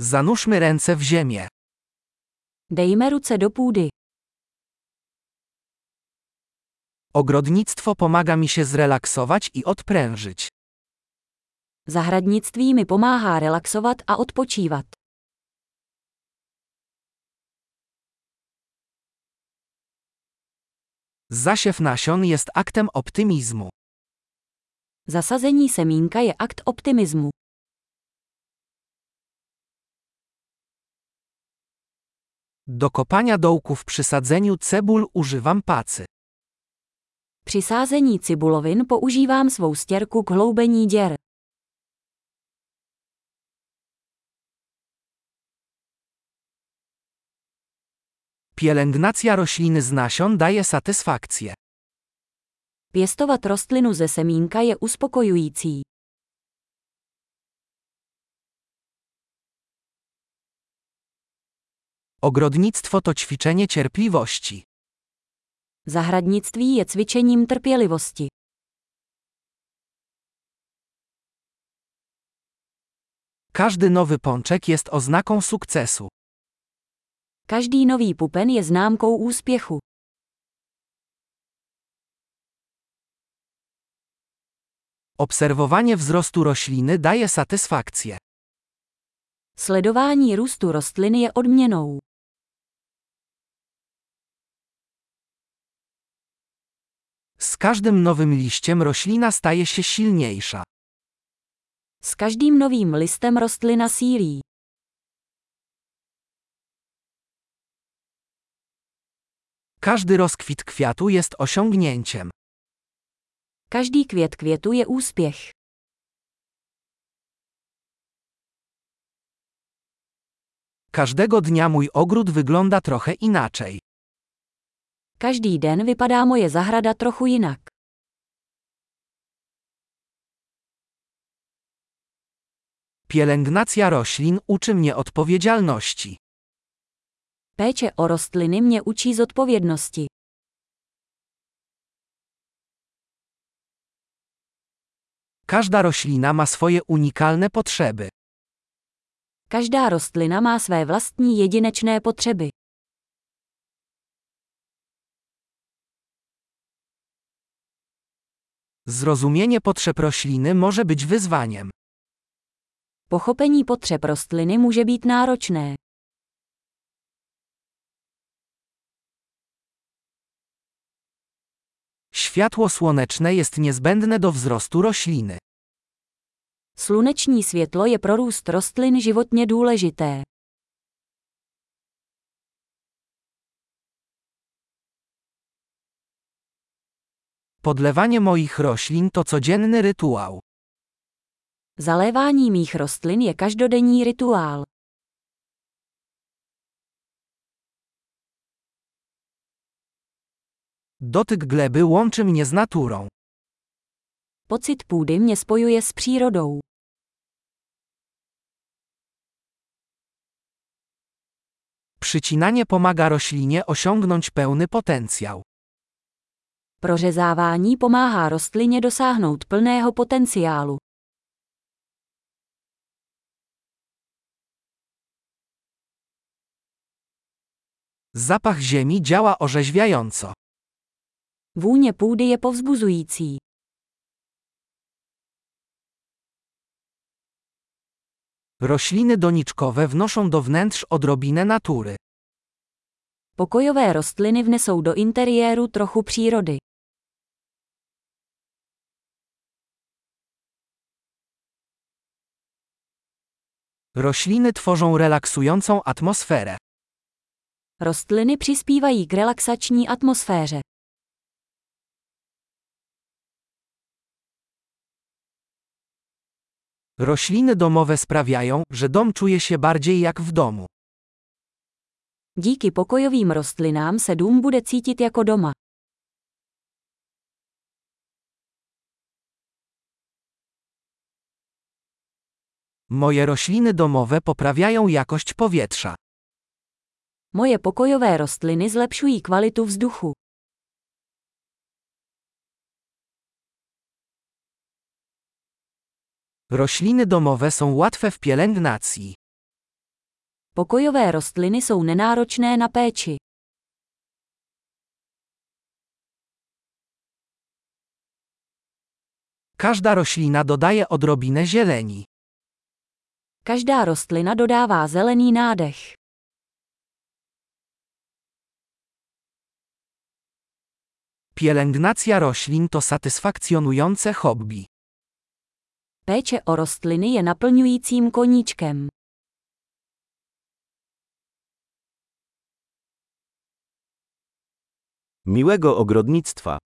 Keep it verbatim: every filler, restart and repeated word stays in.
Zanurzmy ręce w ziemię. Dejme ruce do půdy. Ogrodnictwo pomaga mi się zrelaksować i odprężyć. Zahradnictví mi pomáhá relaxovat a odpočívat. Zasiew nasion jest aktem optymizmu. Zasazení semínka je akt optimismu. Do kopania dołków przy sadzeniu cebul używam pacy. Při sázení cibulovin používám svou stěrku k hloubení děr. Pielęgnacja rośliny z nasion daje satysfakcję. Pěstovat rostlinu ze semínka je uspokojující. Ogrodnictwo to ćwiczenie cierpliwości. Zahradnictví je cvičením trpělivosti. Każdy nowy pączek jest oznaką sukcesu. Každý nový pupen je známkou úspěchu. Obserwowanie wzrostu rośliny daje satysfakcję. Sledování růstu rostliny je odměnou. Z każdym nowym liściem roślina staje się silniejsza. S každým novým listem rostlina sílí. Każdy rozkwit kwiatu jest osiągnięciem. Każdy kwiat kwiatu je úspěch. Każdego dnia mój ogród wygląda trochę inaczej. Každý den vypadá moje zahrada trochu jinak. Pielęgnacja roślin uczy mnie odpowiedzialności. Péče o rostliny mě učí zodpovědnosti. Każda roślina ma swoje unikalne potrzeby. Každá rostlina má své vlastní jedinečné potřeby. Zrozumienie potrzeb rośliny może być wyzwaniem. Pochopení potrzeb rostliny může být náročné. Światło słoneczne jest niezbędne do wzrostu rośliny. Sluneční světlo je pro růst rostlin životně důležité. Podlewanie moich roślin to codzienny rytuał. Zalévání mých rostlin je každodenní rituál. Dotyk gleby łączy mnie z naturą. Pocit půdy mě spojuje s přírodou. Przycinanie pomaga roślinie osiągnąć pełny potencjał. Prořezávání pomáhá rostlině dosáhnout plného potenciálu. Zapach ziemi działa orzeźwiająco. Vůně půdy je povzbuzující. Rośliny doniczkowe wnoszą do wnętrz odrobinę natury. Pokojové rostliny vnesou do interiéru trochu přírody. Rośliny tworzą relaksującą atmosferę. Rostliny přispívají k relaxační atmosféře. Rośliny domowe sprawiają, że dom czuje się bardziej jak w domu. Díky pokojovým rostlinám se dům bude cítit jako doma. Moje rośliny domowe poprawiają jakość powietrza. Moje pokojové rostliny zlepšují kvalitu vzduchu. Rośliny domowe są łatwe w pielęgnacji. Pokojové rostliny jsou nenáročné na péči. Każda roślina dodaje odrobinę zieleni. Każda roślina dodává zelený nádech. Pielęgnacja roślin to satysfakcjonujące hobby. Péče o rostliny je naplňujícím koníčkem. Miłego ogrodnictwa.